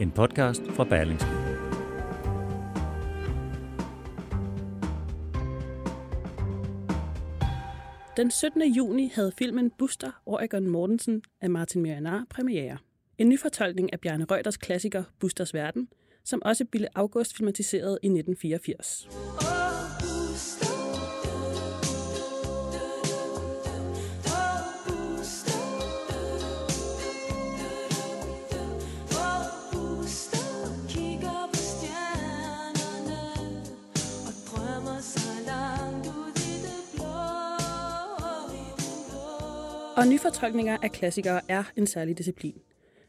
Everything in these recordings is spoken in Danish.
en podcast fra Berlingsby. Den 17. juni havde filmen Buster Oregon Mortensen af Martin Miehe-Renard premiere. En ny fortolkning af Bjarne Reuters klassiker Busters Verden, som også Bille August filmatiserede i 1984. Og nyfortolkninger af klassikere er en særlig disciplin,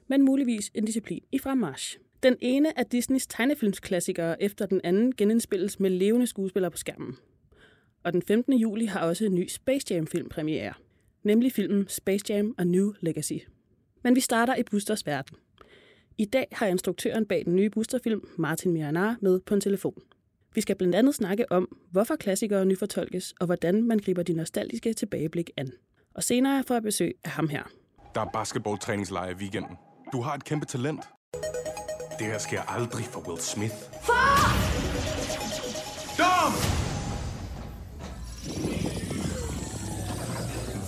men muligvis en disciplin i fremmarch. Den ene af Disneys tegnefilmsklassikere efter den anden genindspilles med levende skuespillere på skærmen. Og den 15. juli har også en ny Space Jam-film premiere, nemlig filmen Space Jam: A New Legacy. Men vi starter i Busters verden. I dag har instruktøren bag den nye Buster-film, Martin Miehe-Renard, med på en telefon. Vi skal blandt andet snakke om, hvorfor klassikere nyfortolkes, og hvordan man griber de nostalgiske tilbageblik an. Og senere får jeg besøg af ham her. Der er basketballtræningslejr i weekenden. Du har et kæmpe talent. Det her sker aldrig for Will Smith. Far! Dom!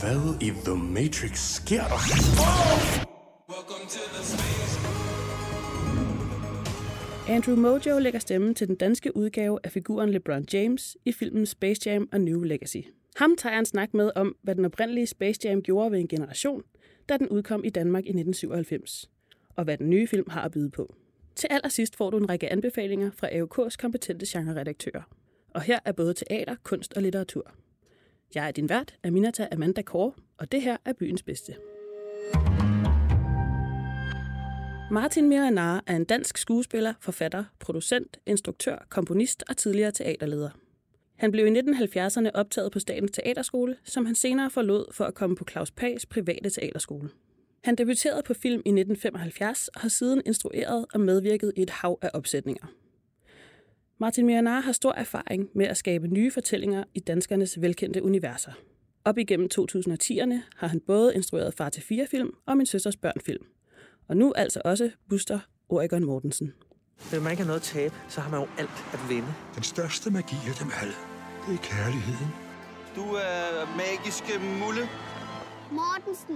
Hvad i The Matrix sker der? Oh! Andrew Mojo lægger stemmen til den danske udgave af figuren LeBron James i filmen Space Jam: A New Legacy. Ham tager jeg en snak med om, hvad den oprindelige Space Jam gjorde ved en generation, da den udkom i Danmark i 1997, og hvad den nye film har at byde på. Til allersidst får du en række anbefalinger fra AUK's kompetente genreredaktører. Og her er både teater, kunst og litteratur. Jeg er din vært, Aminata Amanda Kåre, og det her er Byens Bedste. Martin Miehe-Renard er en dansk skuespiller, forfatter, producent, instruktør, komponist og tidligere teaterleder. Han blev i 1970'erne optaget på Statens Teaterskole, som han senere forlod for at komme på Claus Pags private teaterskole. Han debuterede på film i 1975 og har siden instrueret og medvirket i et hav af opsætninger. Martin Miehe-Renard har stor erfaring med at skabe nye fortællinger i danskernes velkendte universer. Op igennem 2010'erne har han både instrueret Far til Fire-film og Min Søsters Børn-film. Og nu altså også Buster Oregon Mortensen. Hvis man ikke har noget at tabe, så har man jo alt at vinde. Den største magi af dem alle, det er kærligheden. Du er magiske Mulle. Mortensen.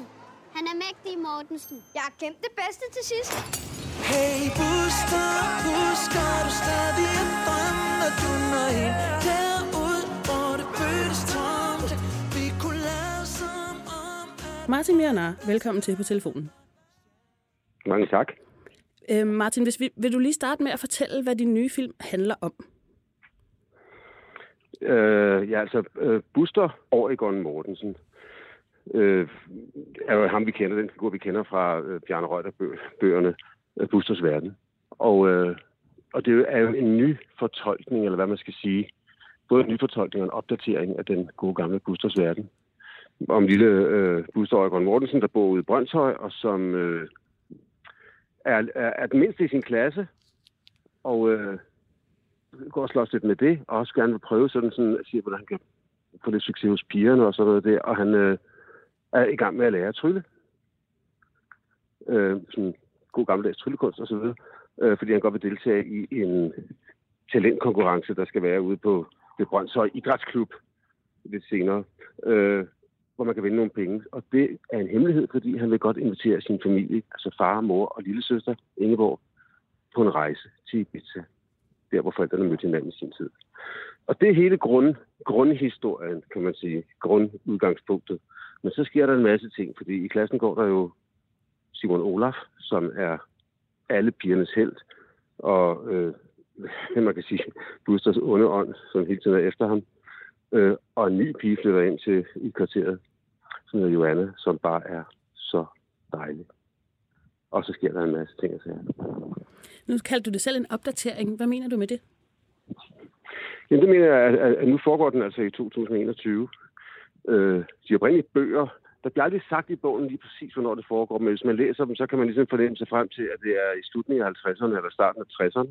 Han er mægtig, Mortensen. Jeg har gemt det bedste til sidst. Hey Buster, husker du stadig en drøm, når du når ind derud, hvor det føles tomt. Vi kunne lave som om... Martin Miehe-Renard, velkommen til på telefonen. Mange tak. Martin, vil du lige starte med at fortælle, hvad din nye film handler om? Buster Oregon Mortensen er jo ham, vi kender, den figur, vi kender fra Bjarne Reuter-bøgerne, Busters Verden. Og det er jo en ny fortolkning, eller hvad man skal sige, både en ny fortolkning og en opdatering af den gode gamle Busters Verden. Om lille Buster Oregon Mortensen, der bor ude i Brøndshøj, og som... Er den mindste i sin klasse, og går og slås lidt med det, og også gerne vil prøve sådan at sige, hvordan han kan få lidt succes hos pigerne og sådan noget der, og han er i gang med at lære at trylle. Sådan god gammeldags tryllekunst og så videre, fordi han godt vil deltage i en talentkonkurrence, der skal være ude på det Brøndshøj Idrætsklub lidt senere, hvor man kan vinde nogle penge. Og det er en hemmelighed, fordi han vil godt invitere sin familie, altså far, mor og lillesøster Ingeborg, på en rejse til Ibiza, der hvor forældrene mødte hinanden i sin tid. Og det er hele grundhistorien, kan man sige, grundudgangspunktet. Men så sker der en masse ting, fordi i klassen går der jo Simon Olaf, som er alle pigernes held, og man kan sige, Busters onde ånd, som hele tiden er efter ham. Og en ny pige flytter ind til i kvarteret, som hedder Johanna, som bare er så dejlig. Og så sker der en masse ting og sager. Nu kaldte du det selv en opdatering. Hvad mener du med det? Jamen, det mener jeg, at nu foregår den altså i 2021. De oprindelige bøger, der bliver aldrig sagt i bogen lige præcis, hvornår det foregår, men hvis man læser dem, så kan man ligesom fornemme sig frem til, at det er i slutningen af 50'erne eller starten af 60'erne,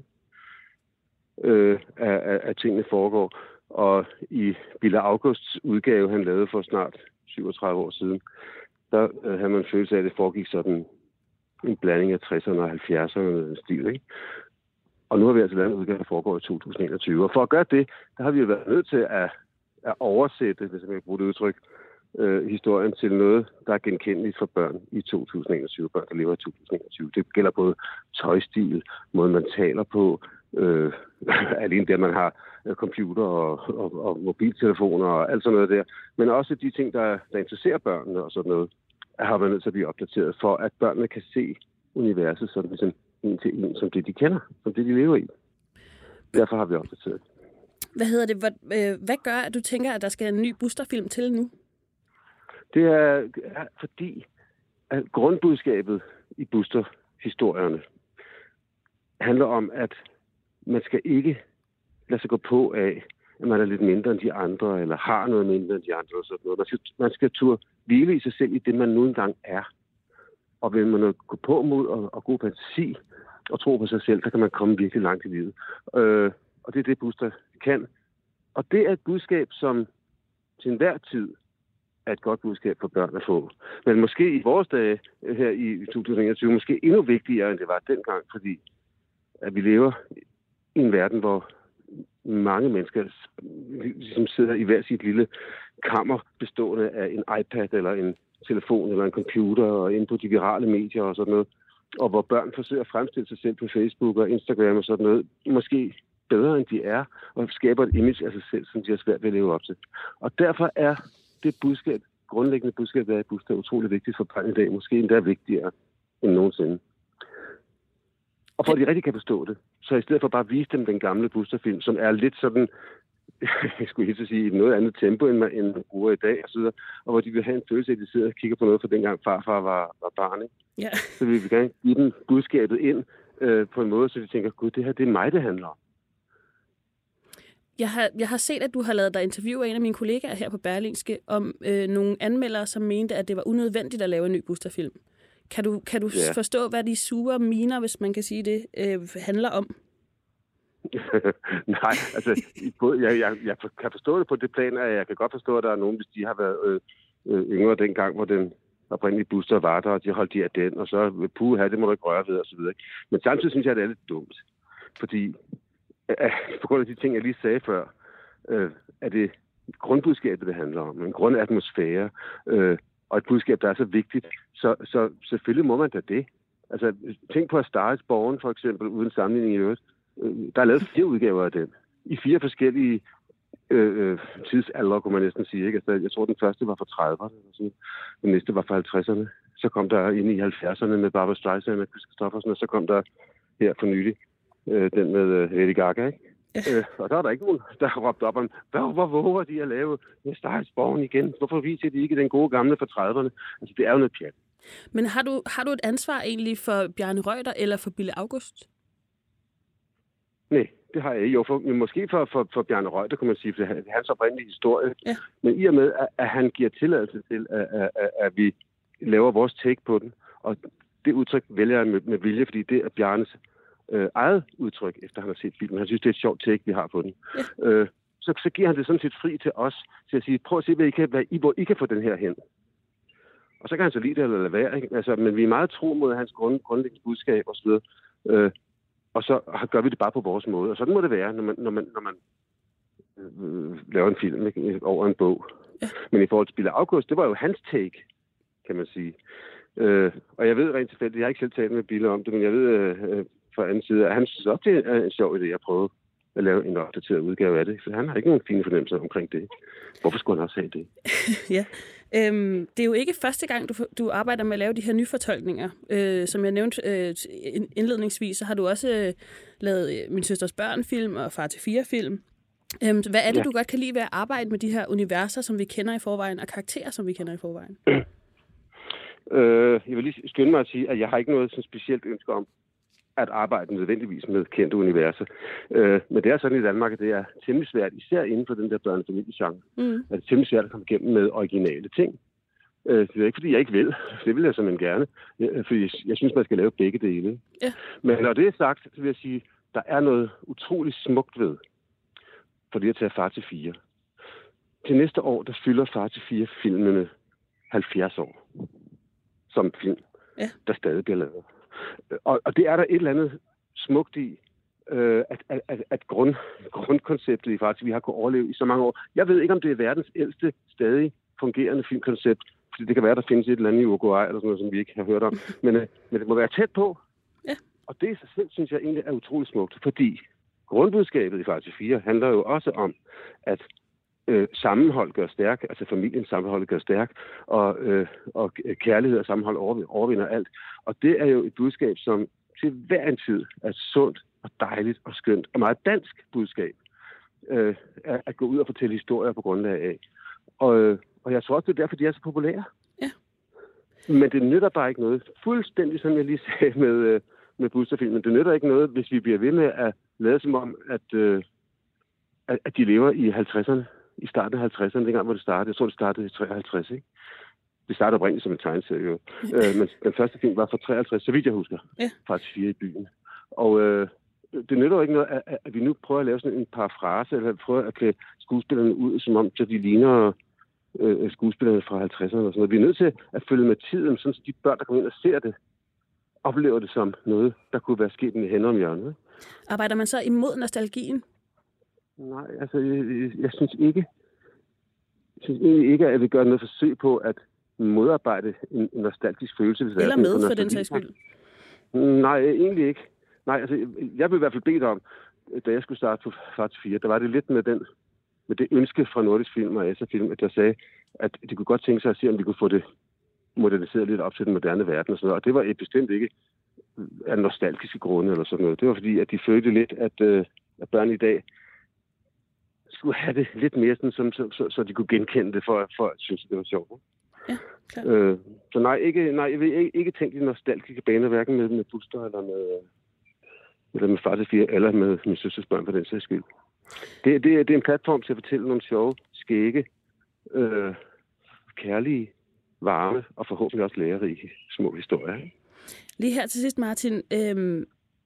at tingene foregår. Og i Bille Augusts udgave, han lavede for snart 37 år siden, der havde man en følelse af, at det foregik sådan en blanding af 60'erne og 70'erne stil, ikke? Og nu har vi altså lavet en udgave, der foregår i 2021. Og for at gøre det, der har vi jo været nødt til at oversætte, hvis man kan bruge det udtryk, historien til noget, der er genkendeligt for børn i 2021. Børn, der lever i 2021. Det gælder både tøjstil, måden man taler på, alene der man har computer og mobiltelefoner og alt sådan noget der. Men også de ting, der interesserer børnene og sådan noget, har været nødt til at blive opdateret for, at børnene kan se universet sådan en til en, som det de kender, som det de lever i. Derfor har vi opdateret. Hvad gør, at du tænker, at der skal en ny Buster-film til nu? Det er fordi, at grundbudskabet i Buster-historierne handler om, at man skal ikke lade sig gå på af, at man er lidt mindre end de andre, eller har noget mindre end de andre, og sådan noget. Man skal turde hvile i sig selv i det, man nu engang er. Og vil man gå på mod og gå på fantasi og tro på sig selv, så kan man komme virkelig langt i livet. Og det er det, Buster kan. Og det er et budskab, som til enhver tid er et godt budskab for børn at få. Men måske i vores dage her i 2021, måske endnu vigtigere, end det var dengang, fordi at vi lever i en verden, hvor mange mennesker ligesom sidder i hver sit lille kammer, bestående af en iPad eller en telefon eller en computer og inde på de virale medier og sådan noget, og hvor børn forsøger at fremstille sig selv på Facebook og Instagram og sådan noget, måske bedre end de er, og skaber et image af sig selv, som de har svært ved at leve op til. Og derfor er det budskab, grundlæggende budskab, der er i Buster, utrolig vigtigt for børn i dag, måske endda vigtigere end nogensinde. Og for at de rigtig kan forstå det, så i stedet for bare at vise dem den gamle Buster-film, som er lidt sådan, jeg skulle helt sige, i noget andet tempo, end man bruger i dag, og hvor de vil have en følelse af, at de sidder og kigger på noget fra dengang farfar var barn, ikke? Yeah. Så vil vi gerne give dem budskabet ind på en måde, så de tænker, gud, det her, det er mig, det handler om. Jeg har set, at du har lavet dig interview af en af mine kollegaer her på Berlingske om nogle anmeldere, som mente, at det var unødvendigt at lave en ny Buster-film. Kan du forstå, hvad de sure miner, hvis man kan sige det, handler om? Nej, altså jeg kan forstå det på det plan, at jeg kan godt forstå, at der er nogen, hvis de har været yngre dengang, hvor den oprindelige Buster var der, og de holdt de af den, og så puha, det må du ikke røre ved, og så videre. Men samtidig synes jeg, at det er lidt dumt, fordi på grund af de ting, jeg lige sagde før, er det grundbudskabet, det handler om, en grundatmosfære, og et budskab, der er så vigtigt, så selvfølgelig må man da det. Altså, tænk på at starte Borgen, for eksempel, uden sammenligning i øvrigt. Der er lavet 4 udgaver af den. I 4 forskellige tidsalder, kunne man næsten sige. Ikke? Altså, jeg tror, den første var fra 30'erne, den næste var fra 50'erne. Så kom der ind i 70'erne med Barbra Streisand og Chris Kristoffersen, og så kom der her for nylig den med Lady Gaga, ikke? Og der er der ikke nogen, der har råbt op om, hvor våger de at lave Starsborn igen? Hvorfor viser de ikke den gode gamle fra 30'erne? Altså, det er jo noget pjat. Men har du et ansvar egentlig for Bjarne Reuter eller for Bille August? Nej, det har jeg ikke. Jo, måske for Bjarne Reuter, kan man sige, for det er hans oprindelige historie. Ja. Men i og med, at han giver tilladelse til, at vi laver vores take på den, og det udtryk vælger jeg med vilje, fordi det er Bjarnes eget udtryk, efter han har set filmen. Han synes, det er et sjovt take, vi har på den. Ja. Så giver han det sådan set fri til os, til at sige, prøv at se, hvor I kan få den her hen. Og så kan han så lide det eller lade være. Ikke? Altså, men vi er meget tro mod hans grundlæggende budskab osv. Og så gør vi det bare på vores måde. Og sådan må det være, når man laver en film, ikke? Over en bog. Ja. Men i forhold til Bille August, det var jo hans take, kan man sige. Og jeg ved rent tilfældigt, jeg har ikke selv talt med Bille om det, men jeg ved... fra anden side, at han synes også, det er en sjov idé at prøve at lave en opdateret udgave af det, for han har ikke nogen fine fornemmelser omkring det. Hvorfor skulle han også have det? Ja. Det er jo ikke første gang, du arbejder med at lave de her nye fortolkninger. Som jeg nævnte indledningsvis, så har du også lavet Min Søsters Børn-film og Far til Fire-film. Hvad er det, du godt kan lide ved at arbejde med de her universer, som vi kender i forvejen, og karakterer, som vi kender i forvejen? Jeg vil lige skynde mig at sige, at jeg har ikke noget sådan specielt ønske om at arbejde nødvendigvis med kendte universer. Men det er sådan i Danmark, at det er temmelig svært, især inden for den der børnefamiliegenre, at det er temmelig svært at komme igennem med originale ting. Det er ikke, fordi jeg ikke vil. Det vil jeg simpelthen gerne. Fordi jeg synes, man skal lave begge dele. Ja. Men når det er sagt, så vil jeg sige, at der er noget utroligt smukt ved for det at tage Far til Fire. Til næste år, der fylder Far til Fire filmene 70 år. Som film, ja, der stadig bliver lavet. Og det er der et eller andet smukt i, at grundkonceptet i Far til Fire har kunnet overleve i så mange år. Jeg ved ikke, om det er verdens ældste stadig fungerende filmkoncept, fordi det kan være, der findes et eller andet i Uruguay, eller sådan noget, som vi ikke har hørt om. Men det må være tæt på. Ja. Og det i sig selv, synes jeg egentlig er utroligt smukt, fordi grundbudskabet i Far til Fire handler jo også om, at sammenhold gør stærk, altså familiens sammenhold gør stærk, og kærlighed og sammenhold overvinder alt. Og det er jo et budskab, som til hver en tid er sundt og dejligt og skønt, og meget dansk budskab, at gå ud og fortælle historier på grundlag af. Og jeg tror også, det er derfor, de er så populære. Ja. Men det nytter bare ikke noget. Fuldstændig, som jeg lige sagde med Buster-filmen. Det nytter ikke noget, hvis vi bliver ved med at lade som om, at de lever i 50'erne. I starten af 50'erne, dengang hvor det startede. Jeg tror, det startede i 53, ikke? Det startede oprindeligt som en tegneserie. Ja. Men den første film var fra 53, så vidt jeg husker. Ja. Fra 4 i byen. Og det nytter jo ikke noget, at vi nu prøver at lave sådan en parafrase, eller prøver at klæde skuespillerne ud, som om de ligner skuespillerne fra 50'erne og sådan noget. Vi er nødt til at følge med tiden, sådan at de børn, der kommer ind og ser det, oplever det som noget, der kunne være sket med hænder om hjørnet. Arbejder man så imod nostalgien? Nej, altså jeg synes ikke. Jeg synes egentlig ikke, at vi gør noget forsøg på at modarbejde en nostalgisk følelse. Eller med, for den sags skyld. Nej, egentlig ikke. Nej, altså jeg blev i hvert fald bedt om, da jeg skulle starte på Far til Fire, der var det lidt med det ønske fra Nordisk Film og ASA Film, at jeg sagde, at de kunne godt tænke sig at se, om de kunne få det moderniseret lidt op til den moderne verden og sådan noget. Og det var bestemt ikke af nostalgiske grunde eller sådan noget. Det var fordi, at de følte lidt, at børn i dag skulle have det lidt mere, sådan, så de kunne genkende det, for at synes, det var sjovt. Ja, klart. Så nej, jeg vil ikke tænke de nostalgiske baner, hverken med Buster eller med Far til Fire, eller med Min Søsters Børn for den sags skyld. Det er en platform til at fortælle nogle sjove, skægge, kærlige, varme og forhåbentlig også lærerige små historier. Lige her til sidst, Martin.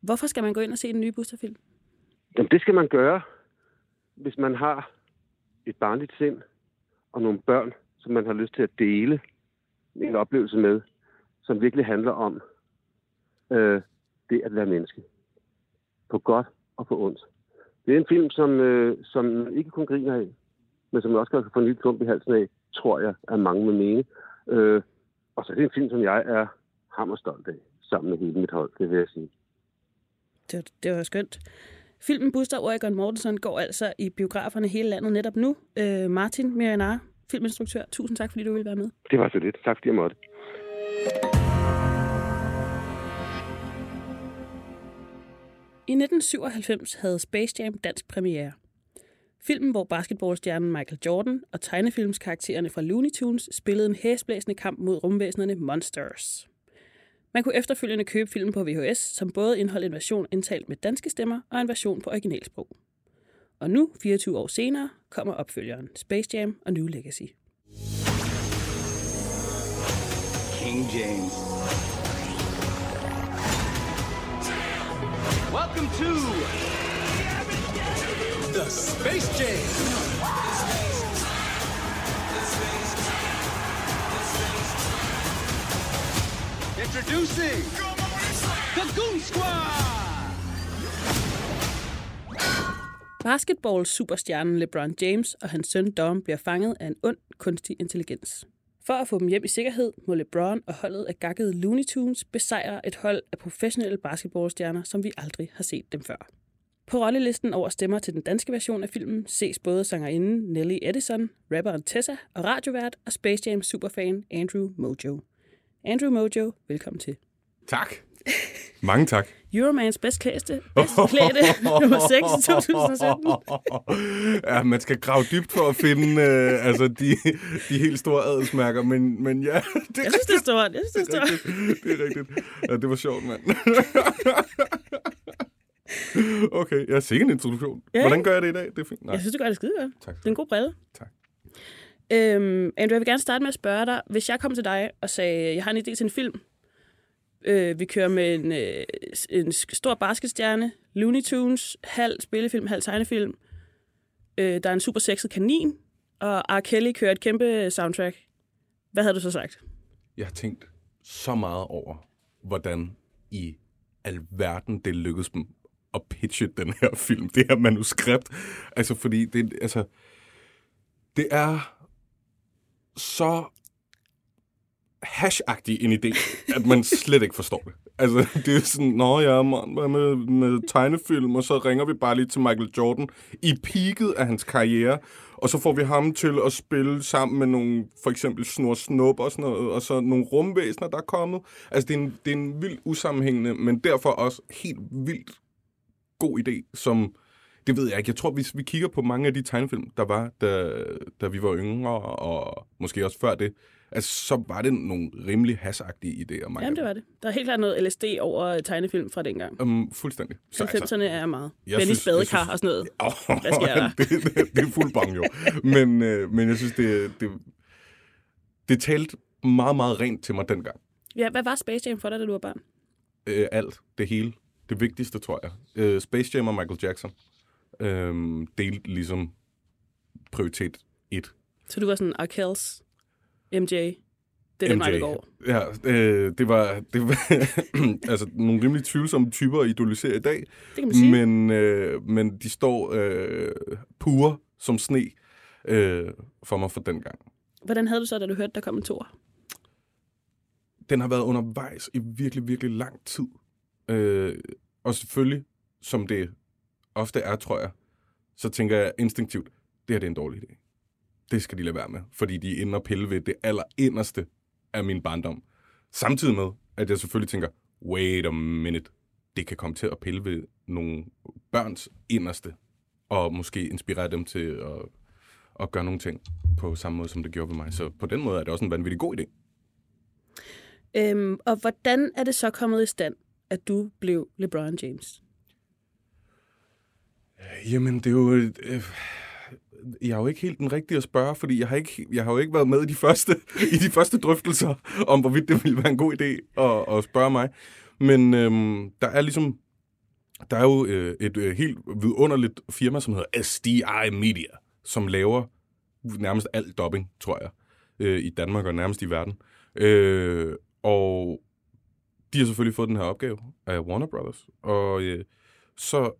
Hvorfor skal man gå ind og se den nye Buster-film? Jamen, det skal man gøre, hvis man har et barnligt sind og nogle børn, som man har lyst til at dele en oplevelse med, som virkelig handler om det at være menneske. På godt og på ondt. Det er en film, som ikke kun griner af, men som også kan få en lille klump i halsen af, tror jeg, er mange med mene. Og så er det en film, som jeg er hammerstolt af, sammen med hele mit hold, det vil jeg sige. Det var skønt. Filmen Buster Oregon Mortensen går altså i biograferne hele landet netop nu. Martin Miehe-Renard, filminstruktør, tusind tak, fordi du ville være med. Det var så lidt. Tak, fordi jeg måtte. I 1997 havde Space Jam dansk premiere. Filmen, hvor basketballstjernen Michael Jordan og tegnefilmskaraktererne fra Looney Tunes spillede en hæsblæsende kamp mod rumvæsenerne Monsters. Man kunne efterfølgende købe filmen på VHS, som både indeholdt en version indtalt med danske stemmer og en version på originalsprog. Og nu, 24 år senere, kommer opfølgeren Space Jam og New Legacy. King James. Welcome to the Space Jam. Introducing the Goon Squad. Basketball-superstjernen LeBron James og hans søn Dom bliver fanget af en ond kunstig intelligens. For at få dem hjem i sikkerhed, må LeBron og holdet af gakkede Looney Tunes besejre et hold af professionelle basketballstjerner, som vi aldrig har set dem før. På rollelisten over stemmer til den danske version af filmen ses både sangerinden Nelly Edison, rapperen Tessa og radiovært og Space Jam superfan Andrew Mojo. Andrew Mojo, velkommen til. Tak. Mange tak. Euromans bedst klædte, nummer 6 i 2017. Ja, man skal grave dybt for at finde de helt store adelsmærker, men ja. Jeg synes, det er stort. Det er rigtigt. Ja, det var sjovt, mand. Okay, jeg er sikkert en introduktion. Ja. Hvordan gør jeg det i dag? Det er fint. Nej. Jeg synes, du gør det skide godt. Tak. Det er en god brille. Tak. Andrew, jeg vil gerne starte med at spørge dig, hvis jeg kom til dig og sagde, jeg har en idé til en film, vi kører med en stor basketstjerne, Looney Tunes, halv spillefilm, halv tegnefilm. Der er en super sexet kanin, og R. Kelly kører et kæmpe soundtrack. Hvad havde du så sagt? Jeg har tænkt så meget over, hvordan i alverden det lykkedes dem at pitche den her film, det her manuskript. Altså, fordi det er så hash-agtig en idé, at man slet ikke forstår det. Altså, det er sådan, nå ja, man, hvad med tegnefilm, og så ringer vi bare lige til Michael Jordan i peaket af hans karriere, og så får vi ham til at spille sammen med nogle, for eksempel Snor Snup og sådan noget, og så nogle rumvæsener, der er kommet. Altså, det er en vildt usammenhængende, men derfor også helt vildt god idé, som, det ved jeg ikke. Jeg tror, hvis vi kigger på mange af de tegnefilm, der var, da vi var yngre, og måske også før det, altså, så var det nogle rimelig hash-agtige idéer. Jamen, det var det. Der er helt klart noget LSD over tegnefilm fra dengang. Fuldstændig. 90'erne er meget. Benny Spadekar og sådan noget. Hvad sker der? Det er fuld bang, jo. men jeg synes, det talte meget, meget rent til mig dengang. Ja, hvad var Space Jam for dig, da du var barn? Alt. Det hele. Det vigtigste, tror jeg. Space Jam og Michael Jackson delte ligesom prioritet 1. Så du var sådan Arkells? MJ. Det er det, det går. Ja, det var altså nogle rimelig tvivlsomme typer at idolisere i dag. Det kan man sige. Men de står pure som sne for mig fra dengang. Hvordan havde du så, da du hørte, der kom en toer? Den har været undervejs i virkelig, virkelig lang tid. Og selvfølgelig, som det ofte er, tror jeg, så tænker jeg instinktivt, det her det er en dårlig idé. Det skal de lade være med, fordi de er inde og pille ved det allerinderste af min barndom. Samtidig med, at jeg selvfølgelig tænker, wait a minute, det kan komme til at pille ved nogle børns inderste, og måske inspirere dem til at gøre nogle ting på samme måde, som det gjorde ved mig. Så på den måde er det også en vanvittig god idé. Og hvordan er det så kommet i stand, at du blev LeBron James? Jamen, det er jo... Jeg er jo ikke helt den rigtige at spørge, fordi jeg har jo ikke været med i de første drøftelser om, hvorvidt det ville være en god idé at spørge mig. Men der er jo et helt vidunderligt firma, som hedder SDI Media, som laver nærmest alt dubbing, tror jeg, i Danmark og nærmest i verden. Og de har selvfølgelig fået den her opgave af Warner Brothers. Og så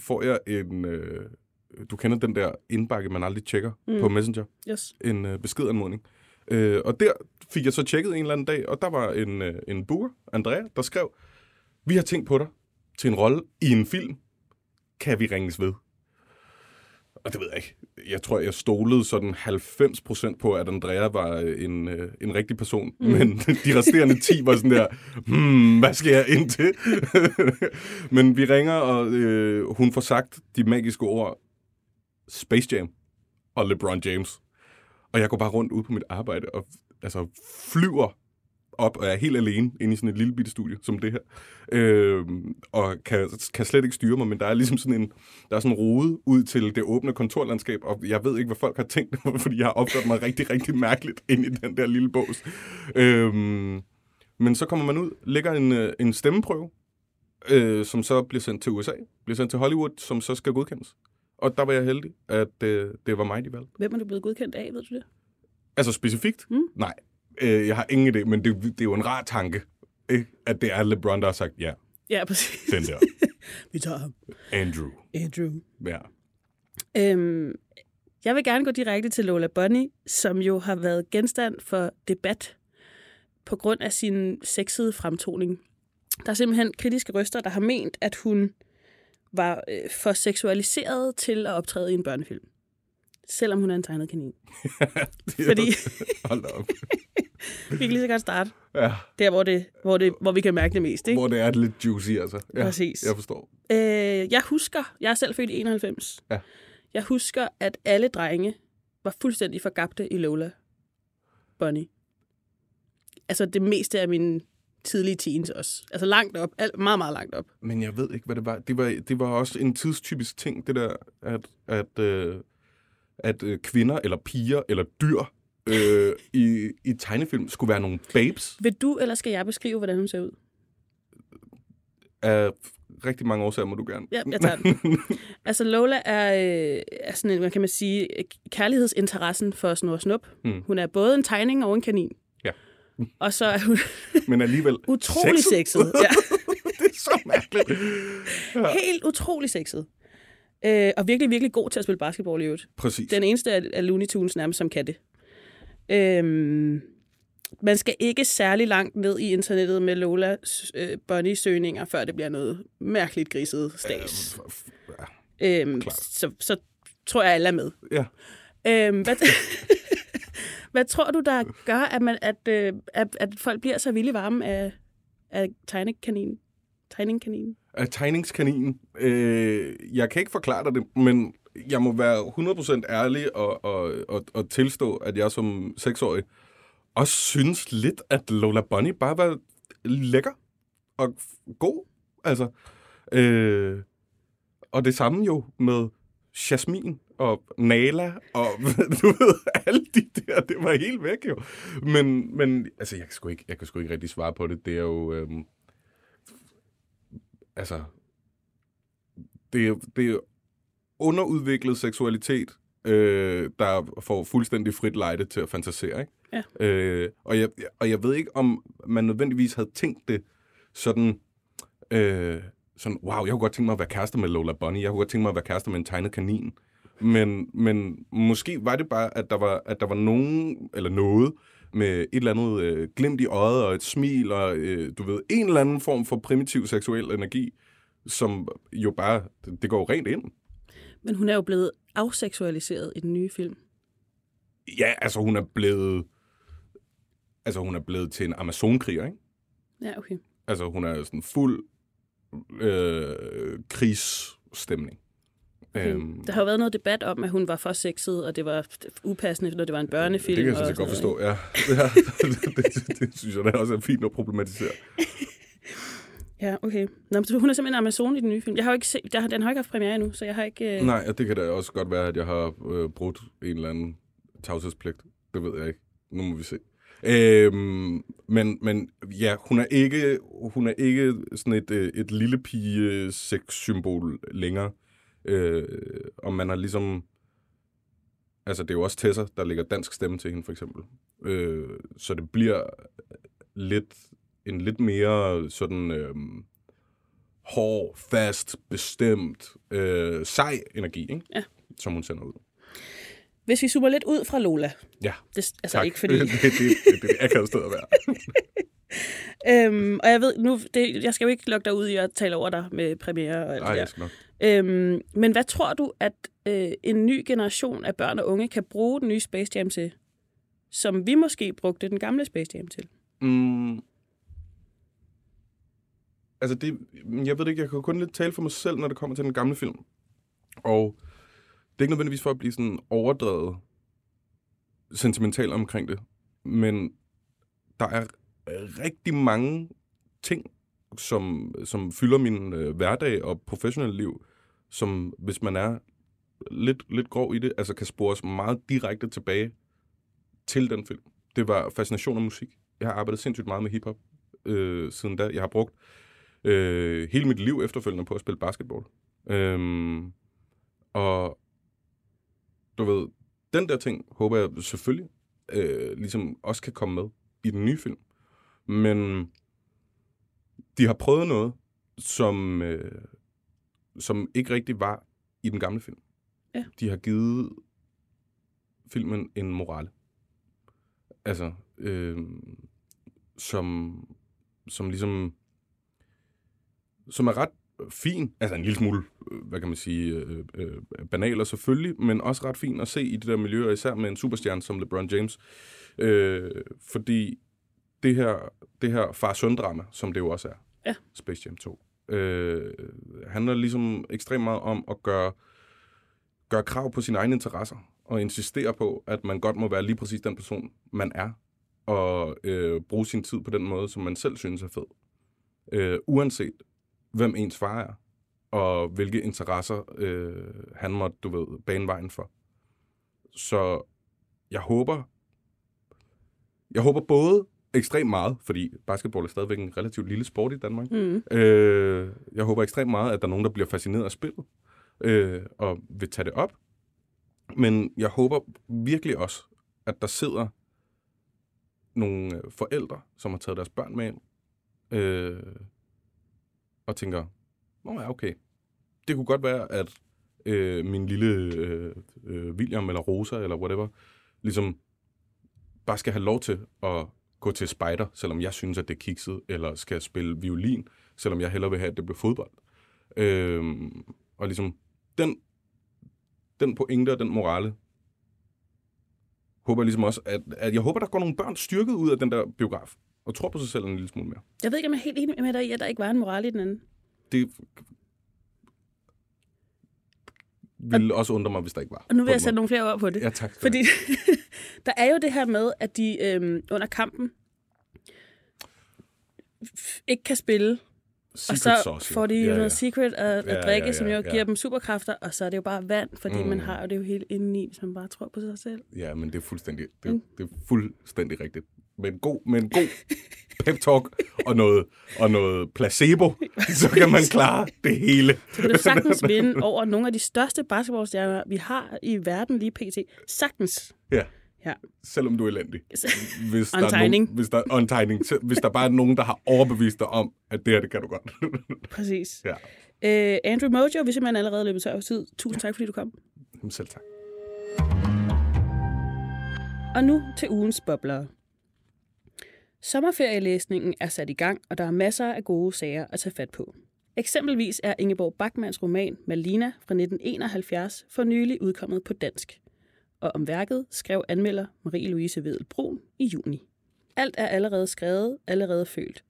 får jeg en... Du kender den der indbakke, man aldrig tjekker på Messenger. Yes. En beskedanmodning. Og der fik jeg så tjekket en eller anden dag, og der var en booker, Andrea, der skrev, vi har tænkt på dig til en rolle i en film. Kan vi ringes ved? Og det ved jeg ikke. Jeg tror, jeg stolede sådan 90% på, at Andrea var en rigtig person. Men de resterende 10 var sådan der, hvad skal jeg ind til? Men vi ringer, og hun får sagt de magiske ord, Space Jam og LeBron James. Og jeg går bare rundt ud på mit arbejde og altså flyver op og er helt alene inde i sådan et lille bitte studie som det her. Og kan slet ikke styre mig, men der er ligesom sådan en rode ud til det åbne kontorlandskab, og jeg ved ikke, hvad folk har tænkt, fordi jeg har opført mig rigtig, rigtig mærkeligt ind i den der lille bås. Men så kommer man ud, lægger en stemmeprøve, som så bliver sendt til USA, bliver sendt til Hollywood, som så skal godkendes. Og der var jeg heldig, at det var mig, de valgte. Hvem er du blevet godkendt af, ved du det? Altså specifikt? Nej, jeg har ingen idé, men det er jo en rar tanke, ikke? At det er LeBron, der har sagt ja. Ja, præcis. Den der. Vi tager ham. Andrew. Ja. Jeg vil gerne gå direkte til Lola Bunny, som jo har været genstand for debat på grund af sin sexede fremtoning. Der er simpelthen kritiske røster, der har ment, at hun var for seksualiseret til at optræde i en børnefilm. Selvom hun er en tegnet kanin. Fordi... Hold da op. Vi kan lige så godt starte. Ja. Der, hvor vi kan mærke det mest. Ikke? Hvor det er lidt juicy, altså. Ja, præcis. Jeg forstår. Jeg husker, jeg er selv født i 91. Ja. Jeg husker, at alle drenge var fuldstændig forgabte i Lola Bunny. Altså det meste af mine tidlige teens også. Altså langt op. Meget, meget langt op. Men jeg ved ikke, hvad det var. Det var også en tidstypisk ting, det der, at kvinder eller piger eller dyr i tegnefilm skulle være nogle babes. Vil du, eller skal jeg beskrive, hvordan hun ser ud? Af rigtig mange årsager må du gerne. Ja, jeg tager den. Altså Lola er sådan en, hvad kan man sige, kærlighedsinteressen for Snor og Snup. Mm. Hun er både en tegning og en kanin. Ja. Og så er hun men alligevel utrolig sexet. Ja. Det er så mærkeligt. Ja. Helt utrolig sexet. Og virkelig, virkelig god til at spille basketball i øvrigt. Præcis. Den eneste er Looney Tunes nærmest, som kan det. Man skal ikke særlig langt ned i internettet med Lola Bunny-søgninger, før det bliver noget mærkeligt griset stats. Så tror jeg, alle er med. Ja. Hvad tror du, der gør, at folk bliver så vildt varme af tegnekaninen? Tegningskaninen. Jeg kan ikke forklare dig det, men jeg må være 100% ærlig og tilstå, at jeg som 6-årig også synes lidt, at Lola Bunny bare var lækker og god. Altså, og det samme jo med Jasmine og Nala og du ved, alle de der, det var helt væk jo. Men altså, jeg kan sgu ikke rigtig svare på det. Det er jo... det er underudviklet seksualitet, der får fuldstændig frit lejde til at fantasere, ikke? Ja. Og jeg ved ikke, om man nødvendigvis havde tænkt det sådan, wow, jeg kunne godt tænke mig at være kærester med Lola Bunny, jeg kunne godt tænke mig at være kærester med en tegnet kanin. Men måske var det bare, at der var nogen, eller noget, med et eller andet glimt i øjet og et smil og du ved, en eller anden form for primitiv seksuel energi, som jo bare, det går rent ind. Men hun er jo blevet afseksualiseret i den nye film. Ja, altså hun er blevet til en amazonkriger, ikke? Ja, okay. Altså hun er sådan fuld krigsstemning. Okay. Der har jo været noget debat om, at hun var for sexet, og det var upassende, når det var en børnefilm. Det kan jeg sådan set godt forstå, ja. Det synes jeg da også er fint at problematisere. Ja, okay. Nå, men hun er simpelthen amazon i den nye film. Jeg har jo ikke set, den har ikke haft premiere endnu, så jeg har ikke... Nej, og det kan da også godt være, at jeg har brudt en eller anden tavshedspligt. Det ved jeg ikke. Nu må vi se. Men ja, hun er ikke sådan et lille pige sexsymbol længere. Og man har ligesom... Altså, det er jo også Tessa, der lægger dansk stemme til hende, for eksempel. Så det bliver lidt mere sådan hård, fast, bestemt, sej energi, ikke? Ja. Som hun sender ud. Hvis vi zoomer lidt ud fra Lola. Ja, det, altså tak. Ikke fordi... det er akavet sted at være. Og jeg ved nu, jeg skal jo ikke lukke dig ud i at tale over dig med premiere og alt det der. Men hvad tror du, at en ny generation af børn og unge kan bruge den nye Space Jam til, som vi måske brugte den gamle Space Jam til? Altså, det, jeg ved det ikke, jeg kan kun lidt tale for mig selv, når det kommer til den gamle film. Og det er ikke nødvendigvis for at blive sådan overdrevet sentimental omkring det, men der er rigtig mange ting, som fylder min hverdag og professionelle liv, som, hvis man er lidt grov i det, altså kan spores meget direkte tilbage til den film. Det var fascination af musik. Jeg har arbejdet sindssygt meget med hiphop siden da. Jeg har brugt hele mit liv efterfølgende på at spille basketball. Og du ved, den der ting håber jeg selvfølgelig ligesom også kan komme med i den nye film. Men de har prøvet noget, som ikke rigtig var i den gamle film. Ja. De har givet filmen en morale. Altså, som ligesom... Som er ret fin. Altså en lille smule hvad kan man sige, banaler selvfølgelig, men også ret fin at se i det der miljø, og især med en superstjerne som LeBron James. Fordi det her far-søn-drama, som det jo også er, ja. Space Jam 2, handler ligesom ekstremt meget om at gøre krav på sine egne interesser, og insistere på, at man godt må være lige præcis den person, man er, og bruge sin tid på den måde, som man selv synes er fed. Uanset hvem ens far er, og hvilke interesser han måtte, du ved, bane vejen for. Så jeg håber både ekstremt meget, fordi basketball er stadigvæk en relativt lille sport i Danmark. Mm. Jeg håber ekstremt meget, at der er nogen, der bliver fascineret af spillet, og vil tage det op. Men jeg håber virkelig også, at der sidder nogle forældre, som har taget deres børn med ind, og tænker, nå ja, okay, det kunne godt være, at min lille William eller Rosa eller whatever, ligesom bare skal have lov til at gå til spejder, selvom jeg synes, at det er kikset, eller skal spille violin, selvom jeg hellere vil have, at det bliver fodbold. Og ligesom den pointe og den morale, håber jeg ligesom også, at jeg håber, der går nogle børn styrket ud af den der biograf, og tror på sig selv en lille smule mere. Jeg ved ikke, om jeg er helt enig med dig i, at der ikke var en moral i den anden. Det ville også undre mig, hvis der ikke var. Og nu vil jeg sætte nogle flere ord på det. Ja, tak. Fordi der er jo det her med, at de under kampen ikke kan spille. Secret og så sauce, får de jo noget secret at drikke, som jo giver dem superkræfter, og så er det jo bare vand, fordi man har jo det jo helt indeni, hvis man bare tror på sig selv. Ja, men det er fuldstændig, det er fuldstændig rigtigt. Men god pep-talk og noget placebo, så kan man klare det hele. Så kan du sagtens vinde over nogle af de største basketballstjerner, vi har i verden lige pt. Sagtens. Ja. Selvom du er elendig. Hvis der er nogen, hvis der bare er nogen, der har overbevist dig om, at det her, det kan du godt. Præcis. Ja. Andrew Mojo, vi simpelthen allerede løbet tør for tid. Tusind tak, fordi du kom. Jamen selv tak. Og nu til ugens boblere. Sommerferielæsningen er sat i gang, og der er masser af gode sager at tage fat på. Eksempelvis er Ingeborg Bachmanns roman Malina fra 1971 for nylig udkommet på dansk. Og om værket skrev anmelder Marie-Louise Vedel-Brun i juni. Alt er allerede skrevet, allerede følt.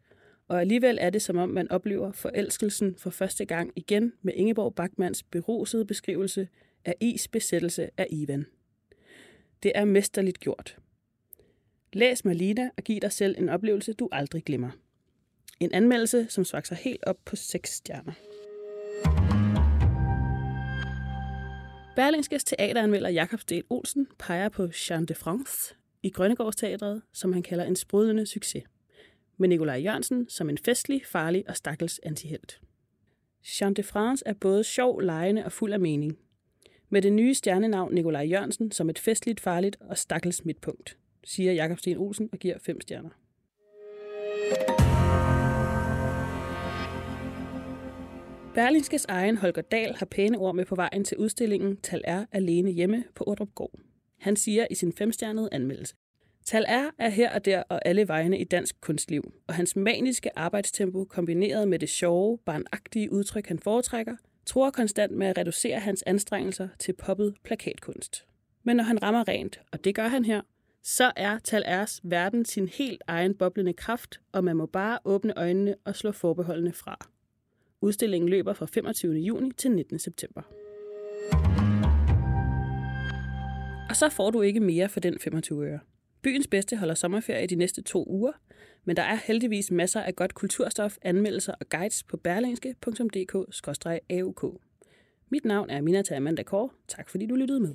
Og alligevel er det, som om man oplever forelskelsen for første gang igen med Ingeborg Bachmanns berusede beskrivelse af Is besættelse af Ivan. Det er mesterligt gjort. Læs Malina og giv dig selv en oplevelse, du aldrig glemmer. En anmeldelse, som svagt sig helt op på 6 stjerner. Berlingskes teateranmelder Jakob Steen Olsen peger på Jean de France i Grønnegårdsteatret, som han kalder en sprudlende succes, med Nikolaj Jørgensen som en festlig, farlig og stakkels antihelt. Jean de France er både sjov, legende og fuld af mening, med det nye stjernenavn Nikolaj Jørgensen som et festligt, farligt og stakkels midtpunkt, siger Jakob Steen Olsen og giver 5 stjerner. Berlingskes egen Holger Dahl har pæne ord med på vejen til udstillingen Tal R alene hjemme på Ordrupgård. Han siger i sin 5-stjernede anmeldelse: Tal R er her og der og alle vegne i dansk kunstliv, og hans maniske arbejdstempo kombineret med det sjove, barnagtige udtryk, han foretrækker, tror konstant med at reducere hans anstrengelser til poppet plakatkunst. Men når han rammer rent, og det gør han her, så er Tal R's verden sin helt egen boblende kraft, og man må bare åbne øjnene og slå forbeholdene fra. Udstillingen løber fra 25. juni til 19. september. Og så får du ikke mere for den 25 øre. Byens bedste holder sommerferie de næste 2 uger, men der er heldigvis masser af godt kulturstof, anmeldelser og guides på berlingske.dk/auk. Mit navn er Aminata Amanda Kåre. Tak fordi du lyttede med.